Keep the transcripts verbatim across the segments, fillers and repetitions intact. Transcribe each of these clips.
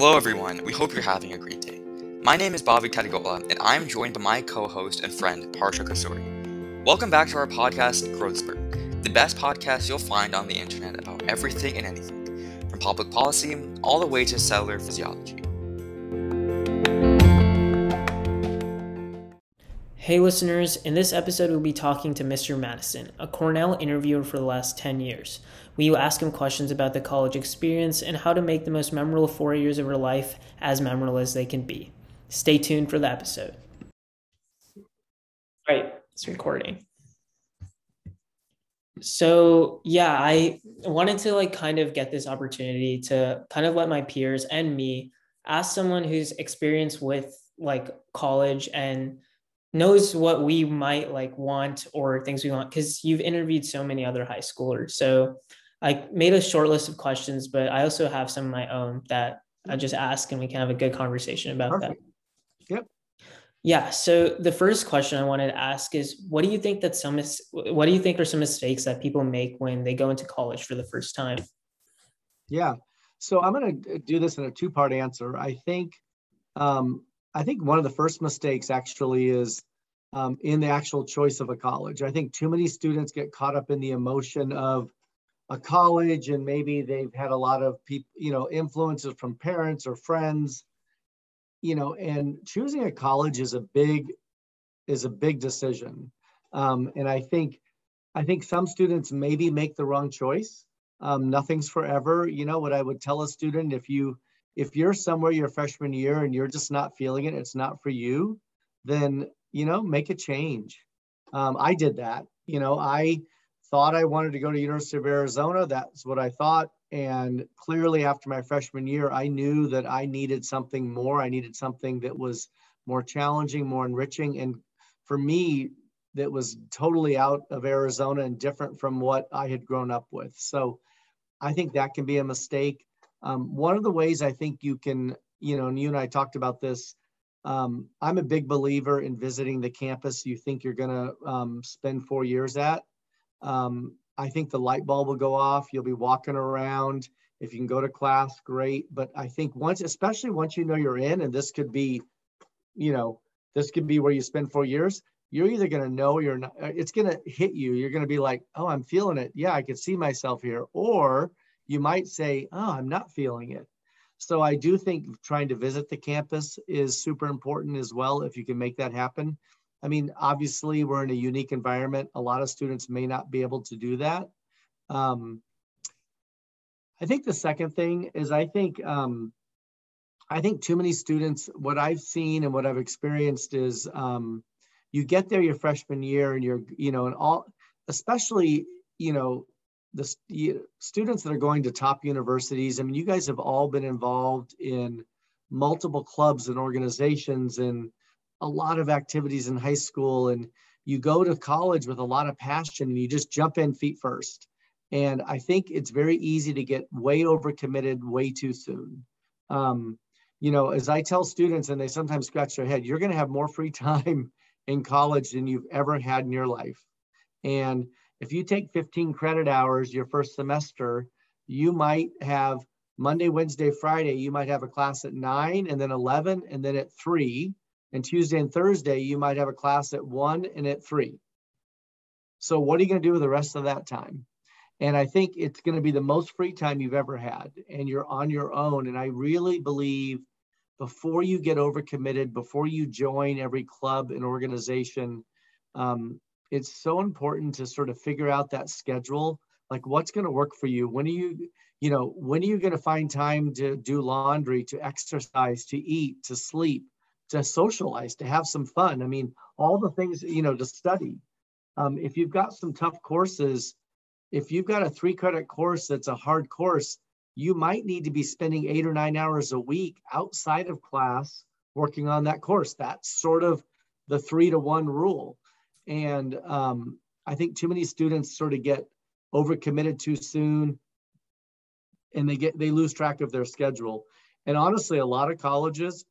Hello everyone, we hope you're having a great day. My name is Bobby Catagolla, and I am joined by my co-host and friend, Partha Kassory. Welcome back to our podcast, Growthspurt, the best podcast you'll find on the internet about everything and anything, from public policy all the way to cellular physiology. Hey listeners, in this episode we'll be talking to Mister Madison, a Cornell interviewer for the last ten years. We will ask him questions about the college experience and how to make the most memorable four years of your life as memorable as they can be. Stay tuned for the episode. All right, it's recording. So yeah, I wanted to like kind of get this opportunity to kind of let my peers and me ask someone who's experienced with like college and knows what we might like want or things we want, because you've interviewed so many other high schoolers. So I made a short list of questions, but I also have some of my own that I just ask and we can have a good conversation about. Perfect. That. Yep. Yeah. So the first question I wanted to ask is, what do you think that some, what do you think are some mistakes that people make when they go into college for the first time? Yeah. So I'm going to do this in a two-part answer. I think, um, I think one of the first mistakes actually is um, in the actual choice of a college. I think too many students get caught up in the emotion of a college, and maybe they've had a lot of people, you know, influences from parents or friends, you know, and choosing a college is a big, is a big decision. Um, and I think, I think some students maybe make the wrong choice. Um, nothing's forever. You know, what I would tell a student, if you If you're somewhere your freshman year and you're just not feeling it, it's not for you, then, you know, make a change. Um, I did that. You know, I thought I wanted to go to University of Arizona. That's what I thought. And clearly after my freshman year, I knew that I needed something more. I needed something that was more challenging, more enriching. And for me, that was totally out of Arizona and different from what I had grown up with. So I think that can be a mistake. Um, one of the ways I think you can, you know, and you and I talked about this, um, I'm a big believer in visiting the campus you think you're going to um, spend four years at. Um, I think the light bulb will go off. You'll be walking around. If you can go to class, great. But I think once, especially once you know you're in, and this could be, you know, this could be where you spend four years, you're either going to know you're not, it's going to hit you. You're going to be like, oh, I'm feeling it. Yeah, I could see myself here. Or you might say, oh, I'm not feeling it. So I do think trying to visit the campus is super important as well, if you can make that happen. I mean, obviously we're in a unique environment. A lot of students may not be able to do that. Um, I think the second thing is I think, um, I think too many students, what I've seen and what I've experienced is um, you get there your freshman year and you're, you know, and all, especially, you know, the students that are going to top universities, I mean, you guys have all been involved in multiple clubs and organizations and a lot of activities in high school. And you go to college with a lot of passion and you just jump in feet first. And I think it's very easy to get way overcommitted way too soon. Um, you know, as I tell students, and they sometimes scratch their head, you're going to have more free time in college than you've ever had in your life. And if you take fifteen credit hours your first semester, you might have Monday, Wednesday, Friday, you might have a class at nine and then eleven and then at three. And Tuesday and Thursday, you might have a class at one and at three. So what are you going to do with the rest of that time? And I think it's going to be the most free time you've ever had. And you're on your own. And I really believe before you get overcommitted, before you join every club and organization, um, it's so important to sort of figure out that schedule, like what's going to work for you. When are you, you know, when are you going to find time to do laundry, to exercise, to eat, to sleep, to socialize, to have some fun? I mean, all the things, you know, to study. Um, if you've got some tough courses, if you've got a three credit course that's a hard course, you might need to be spending eight or nine hours a week outside of class working on that course. That's sort of the three to one rule. And um, I think too many students sort of get overcommitted too soon and they get they lose track of their schedule. And honestly, a lot of colleges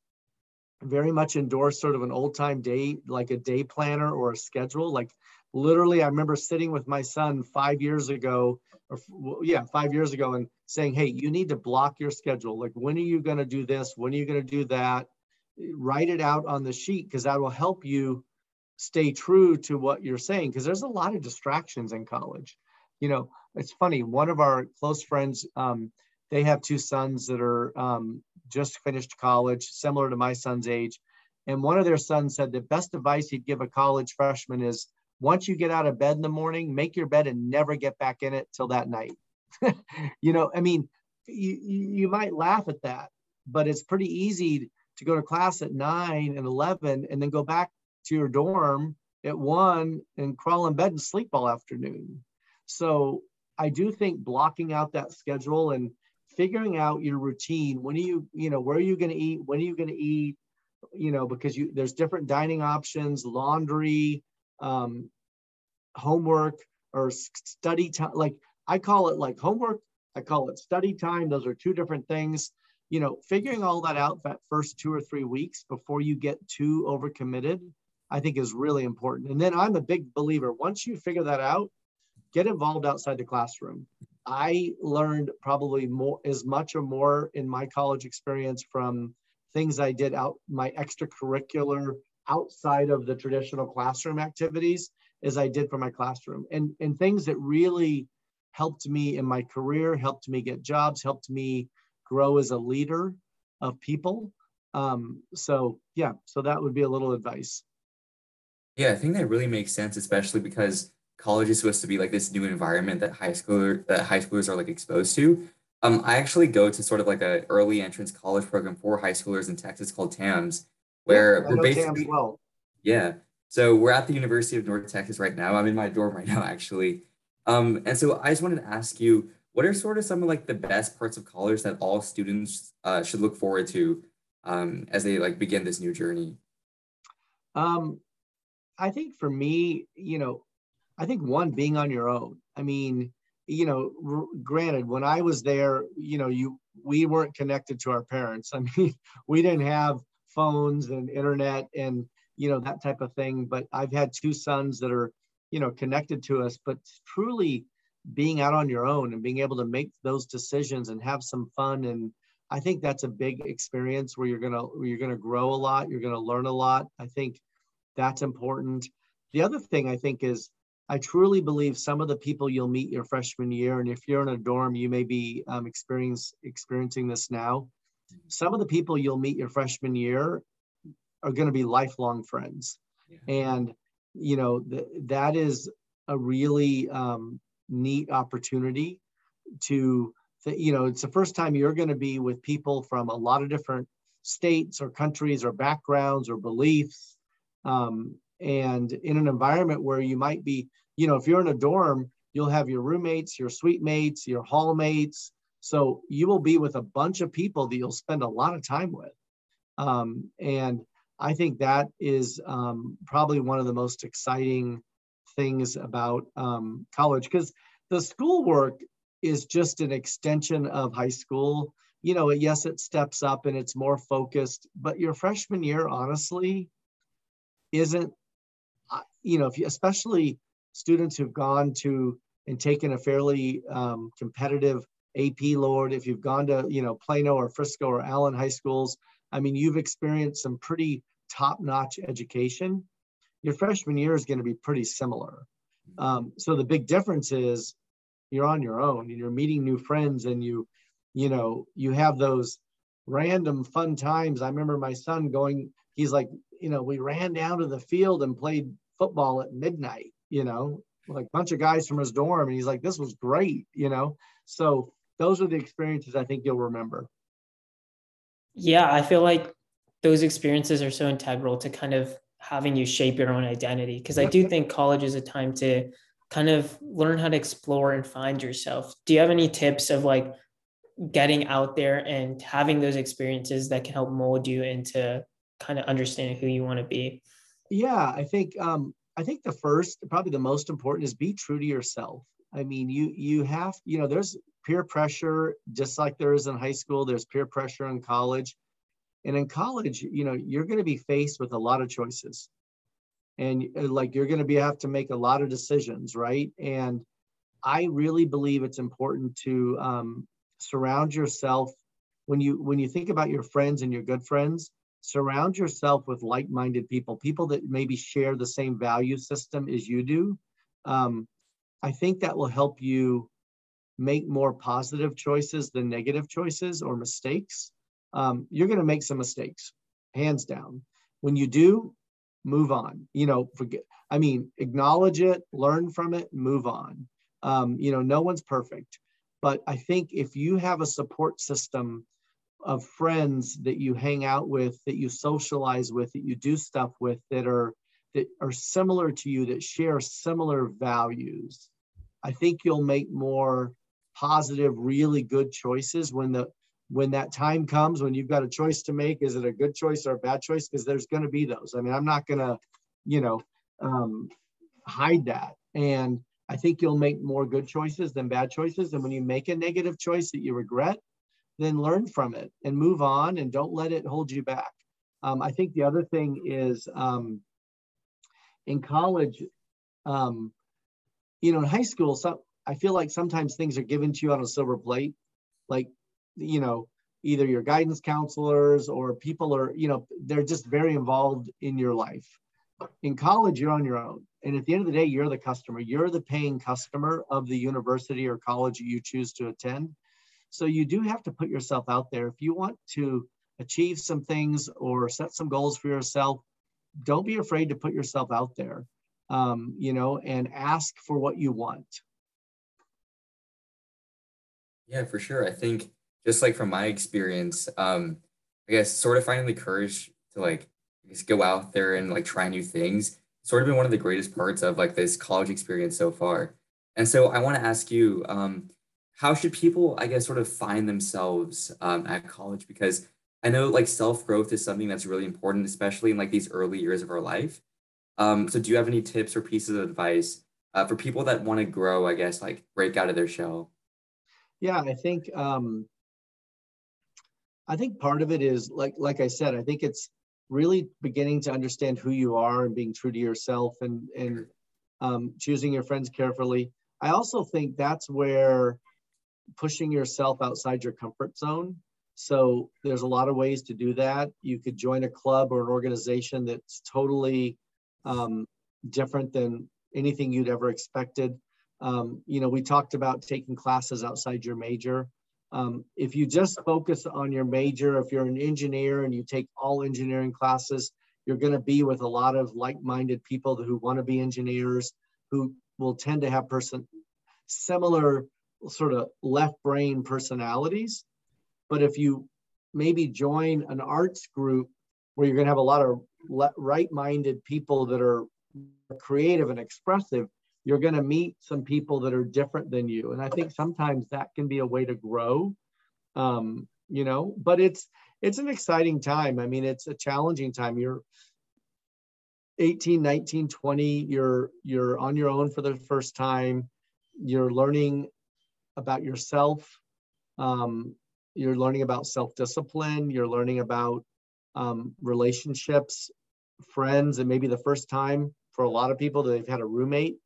very much endorse sort of an old time day, like a day planner or a schedule. Like literally, I remember sitting with my son five years ago, or yeah, five years ago and saying, hey, you need to block your schedule. Like, when are you going to do this? When are you going to do that? Write it out on the sheet, because that will help you stay true to what you're saying, because there's a lot of distractions in college. You know, it's funny, one of our close friends, um, they have two sons that are um, just finished college, similar to my son's age. And one of their sons said the best advice he'd give a college freshman is, once you get out of bed in the morning, make your bed and never get back in it till that night. You know, I mean, you, you might laugh at that, but it's pretty easy to go to class at nine and eleven and then go back to your dorm at one and crawl in bed and sleep all afternoon. So I do think blocking out that schedule and figuring out your routine, when are you, you know, where are you going to eat? When are you going to eat? You know, because you, there's different dining options, laundry, um, homework or study time. Like, I call it like homework, I call it study time. Those are two different things. You know, figuring all that out that first two or three weeks before you get too overcommitted, I think is really important. And then I'm a big believer, once you figure that out, get involved outside the classroom. I learned probably more, as much or more in my college experience from things I did out, my extracurricular outside of the traditional classroom activities, as I did for my classroom. And, and things that really helped me in my career, helped me get jobs, helped me grow as a leader of people. Um, so yeah, so that would be a little advice. Yeah, I think that really makes sense, especially because college is supposed to be like this new environment that high schooler that high schoolers are like exposed to. Um, I actually go to sort of like an early entrance college program for high schoolers in Texas called TAMS, where yeah, we're basically, TAMS well. yeah. So we're at the University of North Texas right now. I'm in my dorm right now, actually. Um, and so I just wanted to ask you, what are sort of some of like the best parts of college that all students uh, should look forward to um, as they like begin this new journey? Um, I think for me, you know, I think one, being on your own. I mean, you know, granted, when I was there, you know, you we weren't connected to our parents. I mean, we didn't have phones and internet and, you know, that type of thing. But I've had two sons that are, you know, connected to us, but truly, being out on your own and being able to make those decisions and have some fun. And I think that's a big experience where you're going to, where you're going to grow a lot. You're going to learn a lot. I think that's important. The other thing I think is, I truly believe some of the people you'll meet your freshman year, and if you're in a dorm, you may be um, experience, experiencing this now. Some of the people you'll meet your freshman year are going to be lifelong friends. Yeah. And, you know, th that is a really, um, neat opportunity to, you know, it's the first time you're going to be with people from a lot of different states or countries or backgrounds or beliefs. Um, and in an environment where you might be, you know, if you're in a dorm, you'll have your roommates, your suite mates, your hall mates. So you will be with a bunch of people that you'll spend a lot of time with. Um, and I think that is um, probably one of the most exciting things about um, college, because the schoolwork is just an extension of high school. You know, yes, it steps up and it's more focused, but your freshman year, honestly, isn't, you know, if you, especially students who've gone to and taken a fairly um, competitive A P Lord, if you've gone to, you know, Plano or Frisco or Allen high schools, I mean, you've experienced some pretty top-notch education. Your freshman year is going to be pretty similar. Um, so the big difference is you're on your own and you're meeting new friends, and you, you know, you have those random fun times. I remember my son going, he's like, you know, we ran down to the field and played football at midnight, you know, like a bunch of guys from his dorm. And he's like, this was great, you know? So those are the experiences I think you'll remember. Yeah. I feel like those experiences are so integral to kind of having you shape your own identity. Because I do think college is a time to kind of learn how to explore and find yourself. Do you have any tips of like getting out there and having those experiences that can help mold you into kind of understanding who you want to be? Yeah, I think, um, I think the first, probably the most important is be true to yourself. I mean, you, you have, you know, there's peer pressure, just like there is in high school, there's peer pressure in college. And in college, you know, you're going to be faced with a lot of choices. and like you're going to be have to make a lot of decisions, right? And I really believe it's important to um, surround yourself when you when you think about your friends and your good friends. Surround yourself with like-minded people, people that maybe share the same value system as you do. Um, I think that will help you make more positive choices than negative choices or mistakes. Um, you're going to make some mistakes, hands down. When you do, move on. You know, forget. I mean, acknowledge it, learn from it, move on. Um, you know, no one's perfect, but I think if you have a support system of friends that you hang out with, that you socialize with, that you do stuff with, that are that are similar to you, that share similar values, I think you'll make more positive, really good choices when the when that time comes, when you've got a choice to make. Is it a good choice or a bad choice? Because there's going to be those. I mean, I'm not going to, you know, um, hide that. And I think you'll make more good choices than bad choices. And when you make a negative choice that you regret, then learn from it and move on and don't let it hold you back. Um, I think the other thing is um, in college, um, you know, in high school, so I feel like sometimes things are given to you on a silver plate. Like, you know, either your guidance counselors or people are, you know, they're just very involved in your life. In college, you're on your own. And at the end of the day, you're the customer. You're the paying customer of the university or college you choose to attend. So you do have to put yourself out there. If you want to achieve some things or set some goals for yourself, don't be afraid to put yourself out there, um, you know, and ask for what you want. Yeah, for sure. I think just like from my experience, um, I guess sort of finding the courage to like just go out there and like try new things, sort of been one of the greatest parts of like this college experience so far. And so I want to ask you, um, how should people, I guess, sort of find themselves um, at college? Because I know like self-growth is something that's really important, especially in like these early years of our life. Um, so do you have any tips or pieces of advice uh, for people that want to grow, I guess, like break out of their shell? Yeah, I think, um, I think part of it is like, like I said, I think it's really beginning to understand who you are and being true to yourself and, and um, choosing your friends carefully. I also think that's where pushing yourself outside your comfort zone. So there's a lot of ways to do that. You could join a club or an organization that's totally um, different than anything you'd ever expected. Um, you know, we talked about taking classes outside your major. Um, if you just focus on your major, if you're an engineer and you take all engineering classes, you're going to be with a lot of like-minded people who want to be engineers, who will tend to have person similar sort of left brain personalities. But if you maybe join an arts group where you're going to have a lot of right-minded people that are creative and expressive, you're going to meet some people that are different than you. And I think sometimes that can be a way to grow, um, you know, but it's, it's an exciting time. I mean, it's a challenging time. You're eighteen, nineteen, twenty, you're, you're on your own for the first time. You're learning about yourself, um, you're learning about self-discipline, you're learning about um, relationships, friends, and maybe the first time for a lot of people that they've had a roommate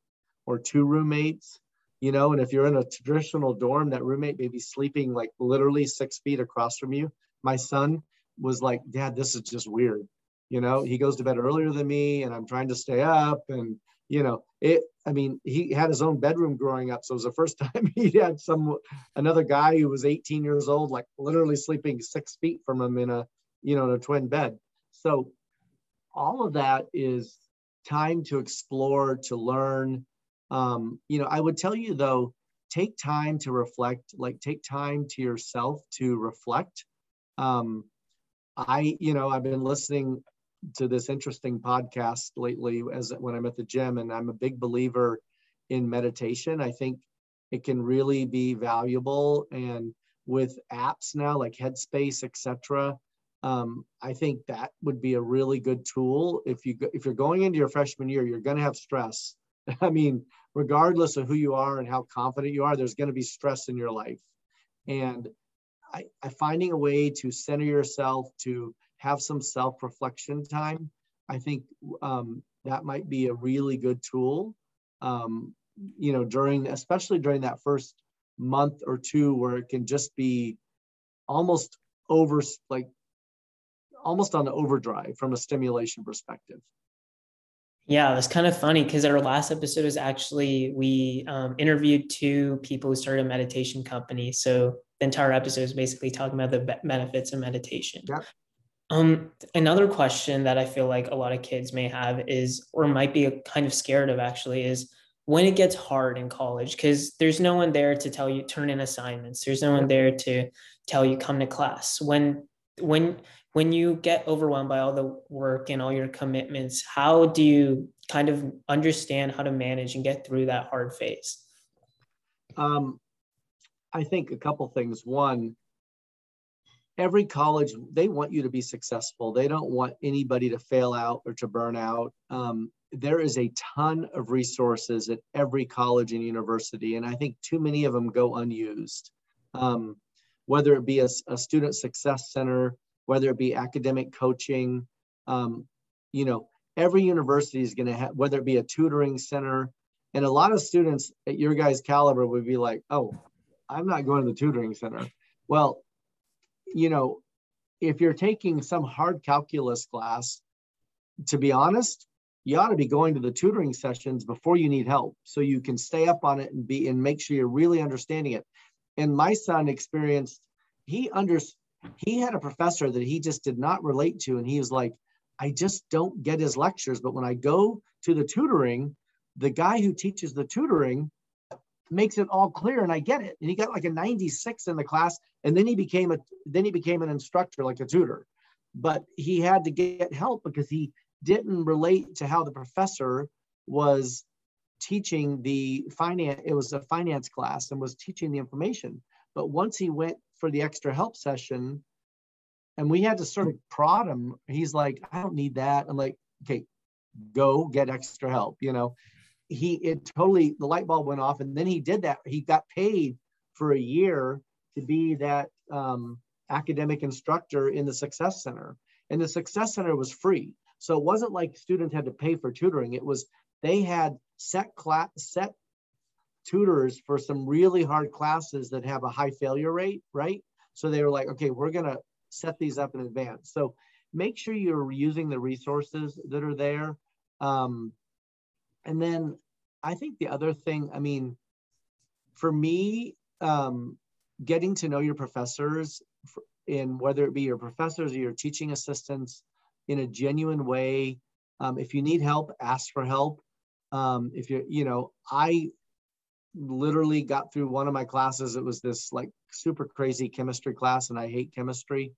or two roommates, you know, and if you're in a traditional dorm, that roommate may be sleeping like literally six feet across from you. My son was like, Dad, this is just weird. You know, he goes to bed earlier than me and I'm trying to stay up and, you know, it, I mean, he had his own bedroom growing up. So it was the first time he had some, another guy who was eighteen years old, like literally sleeping six feet from him in a, you know, in a twin bed. So all of that is time to explore, to learn. Um, you know, I would tell you though, take time to reflect, like take time to yourself to reflect. Um, I, you know, I've been listening to this interesting podcast lately as when I'm at the gym, and I'm a big believer in meditation. I think it can really be valuable, and with apps now like Headspace, et cetera, um, I think that would be a really good tool. If you if you're going into your freshman year, you're going to have stress. I mean, regardless of who you are and how confident you are, there's going to be stress in your life, and I, I finding a way to center yourself to have some self-reflection time, I think um, that might be a really good tool, um, you know, during, especially during that first month or two where it can just be almost over, like almost on overdrive from a stimulation perspective. Yeah, that's kind of funny because our last episode is actually, we um, interviewed two people who started a meditation company. So the entire episode is basically talking about the benefits of meditation. Yep. Um, another question that I feel like a lot of kids may have is, or might be kind of scared of actually, is when it gets hard in college, because there's no one there to tell you turn in assignments. There's no one there to tell you come to class. When, when, when you get overwhelmed by all the work and all your commitments, how do you kind of understand how to manage and get through that hard phase? Um, I think a couple things. One, every college, they want you to be successful. They don't want anybody to fail out or to burn out. Um, there is a ton of resources at every college and university, and I think too many of them go unused. Um, whether it be a, a student success center, whether it be academic coaching, um, you know, every university is going to have, whether it be a tutoring center, and a lot of students at your guys' caliber would be like, oh, I'm not going to the tutoring center. Well, you know, if you're taking some hard calculus class, to be honest, you ought to be going to the tutoring sessions before you need help, so you can stay up on it and be and make sure you're really understanding it. And my son experienced, he under, he had a professor that he just did not relate to. And he was like, I just don't get his lectures. But when I go to the tutoring, the guy who teaches the tutoring makes it all clear and I get it. And he got like a ninety-six in the class. And then he became a, then he became an instructor, like a tutor, but he had to get help because he didn't relate to how the professor was teaching the finance. It was a finance class and was teaching the information. But once he went for the extra help session and we had to sort of prod him, he's like, I don't need that. I'm like, okay, go get extra help. You know, he, it totally, the light bulb went off, and then he did that. He got paid for a year to be that um, academic instructor in the Success Center. And the Success Center was free. So it wasn't like students had to pay for tutoring. It was, they had set class, set tutors for some really hard classes that have a high failure rate, right? So they were like, okay, we're gonna set these up in advance. So make sure you're using the resources that are there. Um, and then I think the other thing, I mean, for me, um, getting to know your professors, in whether it be your professors or your teaching assistants, in a genuine way. Um, if you need help, ask for help. Um, if you're, you know, I literally got through one of my classes. It was this like super crazy chemistry class, and I hate chemistry.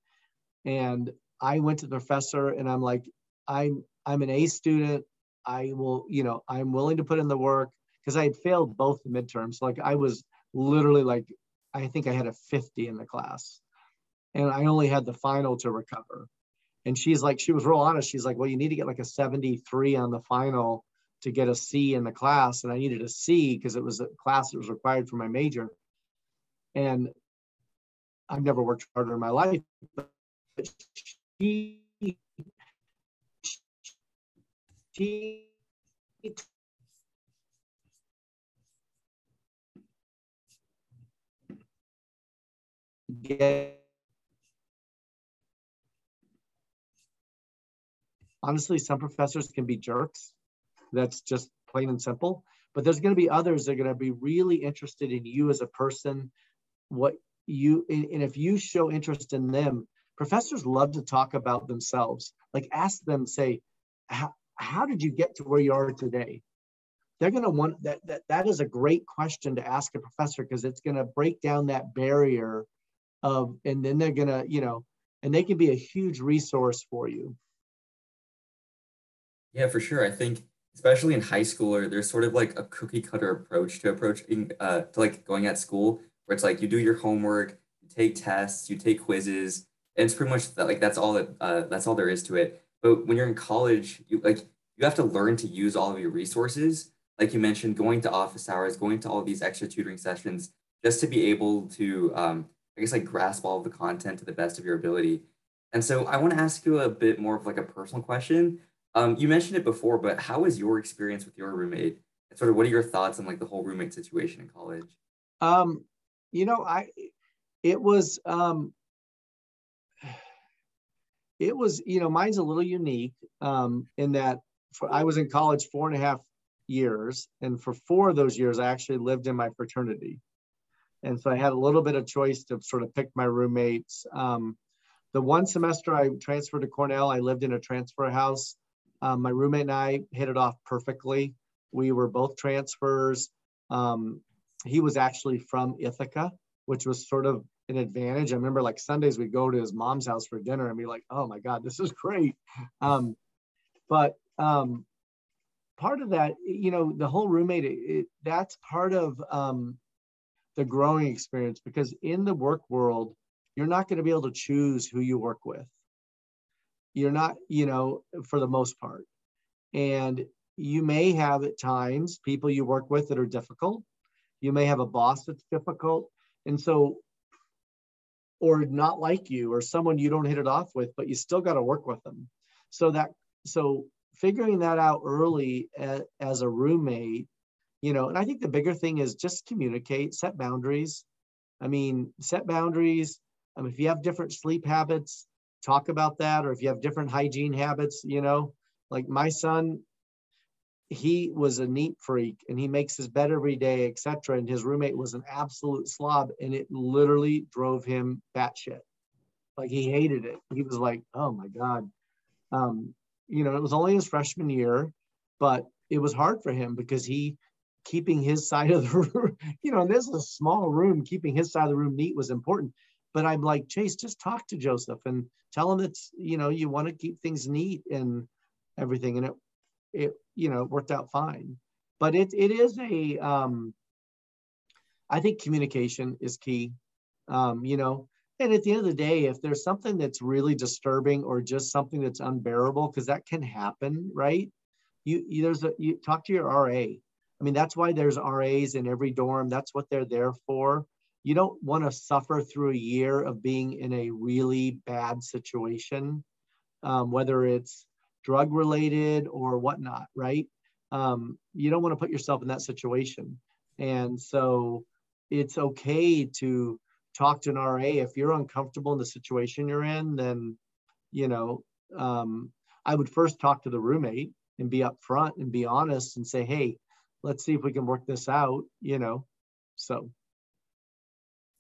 And I went to the professor and I'm like, I'm, I'm an A student. I will, you know, I'm willing to put in the work, because I had failed both the midterms. Like I was literally like, I think I had a fifty in the class and I only had the final to recover. And she's like, she was real honest. She's like, well, you need to get like a seventy-three on the final to get a C in the class. And I needed a C because it was a class that was required for my major. And I've never worked harder in my life. But she, she, she get Honestly, some professors can be jerks. That's just plain and simple. But there's going to be others that are going to be really interested in you as a person. What you and if you show interest in them, professors love to talk about themselves. Like ask them, say, how, how did you get to where you are today? They're going to want that. That that is a great question to ask a professor, because it's going to break down that barrier of, and then they're going to, you know, and they can be a huge resource for you. Yeah, for sure. I think especially in high school, or there's sort of like a cookie cutter approach to approaching uh, to like going at school, where it's like you do your homework, you take tests, you take quizzes, and it's pretty much that, like that's all that uh, that's all there is to it. But when you're in college, you like you have to learn to use all of your resources, like you mentioned, going to office hours, going to all of these extra tutoring sessions, just to be able to um, I guess like grasp all of the content to the best of your ability. And so I want to ask you a bit more of like a personal question. Um, you mentioned it before, but how was your experience with your roommate? And sort of what are your thoughts on like the whole roommate situation in college? Um, you know, I, it was, um, it was, you know, mine's a little unique um, in that for, I was in college four and a half years. And for four of those years, I actually lived in my fraternity. And so I had a little bit of choice to sort of pick my roommates. Um, the one semester I transferred to Cornell, I lived in a transfer house. Um, my roommate and I hit it off perfectly. We were both transfers. Um, he was actually from Ithaca, which was sort of an advantage. I remember like Sundays we'd go to his mom's house for dinner and be like, oh my God, this is great. Um, but um, part of that, you know, the whole roommate, it, that's part of um, the growing experience, because in the work world, you're not going to be able to choose who you work with. You're not, you know, for the most part. And you may have at times people you work with that are difficult. You may have a boss that's difficult. And so, or not like you, or someone you don't hit it off with, but you still got to work with them. So that, so figuring that out early as, as a roommate, you know, and I think the bigger thing is just communicate, set boundaries. I mean, set boundaries. I mean, if you have different sleep habits, talk about that, or if you have different hygiene habits, you know, like my son, he was a neat freak and he makes his bed every day, et cetera. And his roommate was an absolute slob and it literally drove him batshit. Like he hated it. He was like, oh my God. Um, you know, it was only his freshman year, but it was hard for him because he, keeping his side of the room, you know, and this is a small room, keeping his side of the room neat was important. But I'm like, Chase, just talk to Joseph and tell him it's, you know, you want to keep things neat and everything. And it, it, you know, it worked out fine. But it, it is a, um, I think communication is key, um, you know, and at the end of the day, if there's something that's really disturbing or just something that's unbearable, because that can happen, right? You, you, there's a, you talk to your R A. I mean, that's why there's R As in every dorm. That's what they're there for. You don't want to suffer through a year of being in a really bad situation, um, whether it's drug related or whatnot, right? Um, you don't want to put yourself in that situation. And so it's okay to talk to an R A. If you're uncomfortable in the situation you're in, then, you know, um, I would first talk to the roommate and be upfront and be honest and say, hey, let's see if we can work this out, you know, so.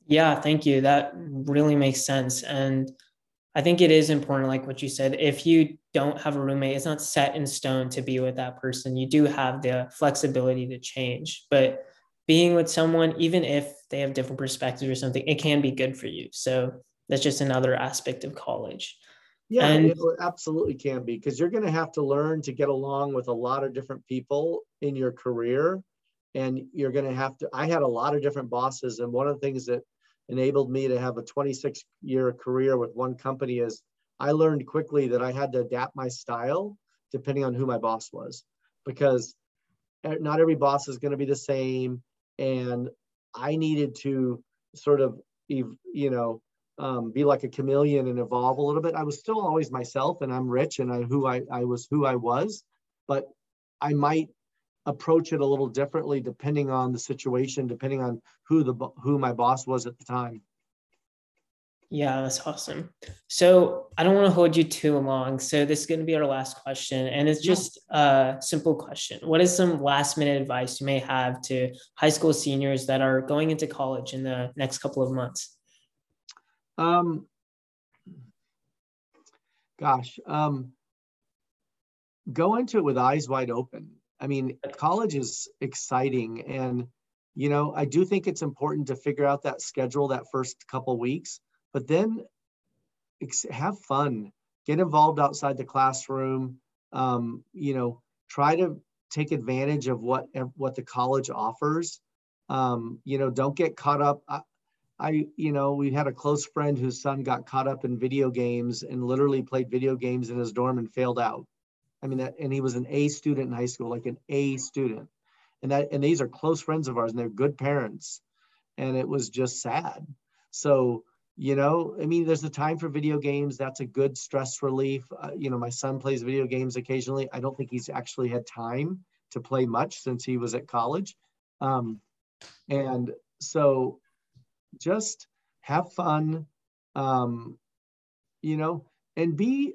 Yeah, thank you. That really makes sense. And I think it is important, like what you said, if you don't have a roommate, it's not set in stone to be with that person. You do have the flexibility to change, but being with someone, even if they have different perspectives or something, it can be good for you. So that's just another aspect of college. Yeah, and it absolutely can be, because you're going to have to learn to get along with a lot of different people in your career. And you're going to have to, I had a lot of different bosses. And one of the things that enabled me to have a twenty-six year career with one company is I learned quickly that I had to adapt my style depending on who my boss was, because not every boss is going to be the same. And I needed to sort of, you know, um, be like a chameleon and evolve a little bit. I was still always myself, and I'm Rich, and I, who I, I was who I was, but I might approach it a little differently depending on the situation, depending on who the who my boss was at the time. Yeah, that's awesome. So I don't want to hold you too long. So this is going to be our last question, and it's just a simple question. What is some last minute advice you may have to high school seniors that are going into college in the next couple of months? Um, gosh, um, go into it with eyes wide open. I mean, college is exciting, and, you know, I do think it's important to figure out that schedule that first couple weeks, but then have fun, get involved outside the classroom, um, you know, try to take advantage of what, what the college offers. Um, you know, don't get caught up. I, I, you know, we had a close friend whose son got caught up in video games and literally played video games in his dorm and failed out. I mean, that, and he was an A student in high school, like an A student. And that, and these are close friends of ours, and they're good parents. And it was just sad. So You know, I mean, there's the time for video games. That's a good stress relief. Uh, you know, my son plays video games occasionally. I don't think he's actually had time to play much since he was at college. Um, and so just have fun, um, you know, and be,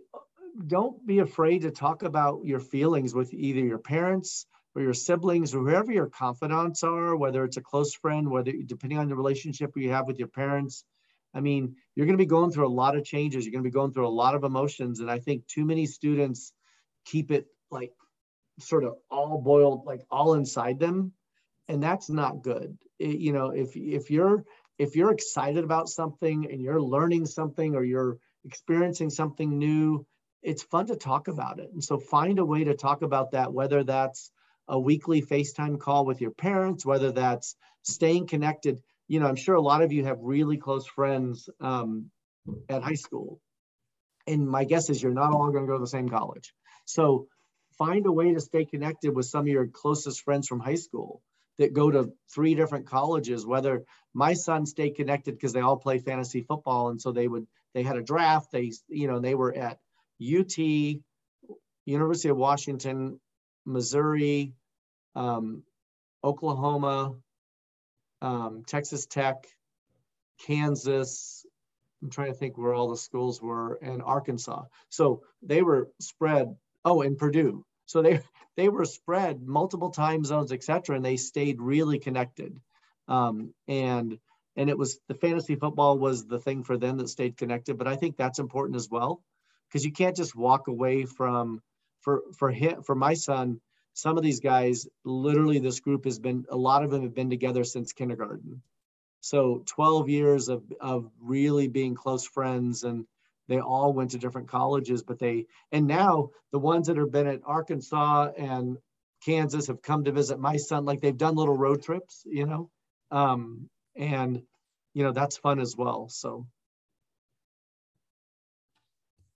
don't be afraid to talk about your feelings with either your parents or your siblings or whoever your confidants are, whether it's a close friend, whether depending on the relationship you have with your parents. I mean, you're going to be going through a lot of changes. You're going to be going through a lot of emotions. And I think too many students keep it like sort of all boiled, like all inside them. And that's not good. It, you know, if, if you're, if you're excited about something and you're learning something or you're experiencing something new, it's fun to talk about it. And so find a way to talk about that, whether that's a weekly FaceTime call with your parents, whether that's staying connected. You know, I'm sure a lot of you have really close friends um, at high school. And my guess is you're not all going to go to the same college. So find a way to stay connected with some of your closest friends from high school that go to three different colleges, whether my son stayed connected because they all play fantasy football. And so they would, they had a draft, they, you know, they were at U T, University of Washington, Missouri, um, Oklahoma, Um, Texas Tech, Kansas, I'm trying to think where all the schools were, and Arkansas. So they were spread, oh, and Purdue. So they, they were spread multiple time zones, et cetera, and they stayed really connected. Um, and, and it was, the fantasy football was the thing for them that stayed connected, but I think that's important as well, because you can't just walk away from, for, for, him, for my son, some of these guys, literally this group has been, a lot of them have been together since kindergarten. So twelve years of, of really being close friends, and they all went to different colleges, but they, and now the ones that have been at Arkansas and Kansas have come to visit my son, like they've done little road trips, you know? Um, and, you know, that's fun as well, so.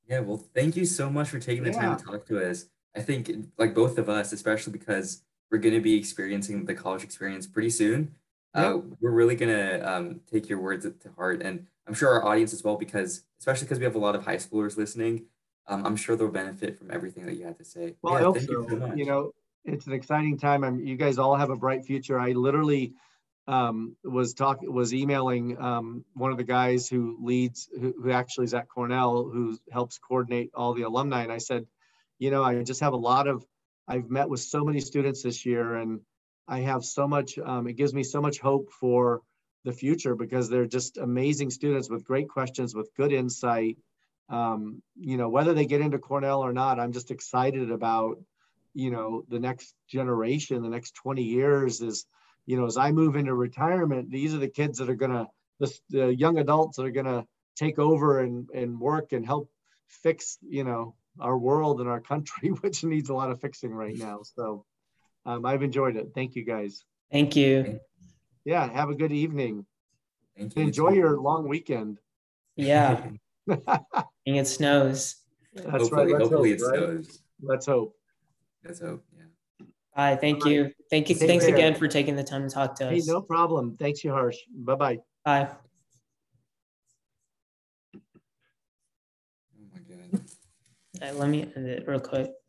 Yeah, well, thank you so much for taking the yeah. time to talk to us. I think like both of us, especially because we're going to be experiencing the college experience pretty soon. Yep. Uh, we're really going to um, take your words to heart. And I'm sure our audience as well, because especially because we have a lot of high schoolers listening, um, I'm sure they'll benefit from everything that you had to say. Well, yeah, I hope thank so. you so much. You know, it's an exciting time. I'm, you guys all have a bright future. I literally um, was talking, was emailing um, one of the guys who leads, who, who actually is at Cornell, who helps coordinate all the alumni. And I said, you know, I just have a lot of, I've met with so many students this year, and I have so much, um, it gives me so much hope for the future, because they're just amazing students with great questions, with good insight. Um, you know, whether they get into Cornell or not, I'm just excited about, you know, the next generation, the next twenty years is, you know, as I move into retirement, these are the kids that are gonna, the, the young adults that are gonna take over and, and work and help fix, you know, our world and our country, which needs a lot of fixing right now. So um, I've enjoyed it. Thank you guys. Thank you. Yeah. Have a good evening. Thank you. Enjoy your long weekend. Yeah. And it snows. That's hopefully, right. Let's hopefully hope, it right? snows. Let's hope. Let's hope. Yeah. Bye. Thank All you. Right. Thank you. Take Thanks care. again for taking the time to talk to hey, us. Hey, no problem. Thanks, Yaharsh. Bye-bye. Bye. Let me end it real quick.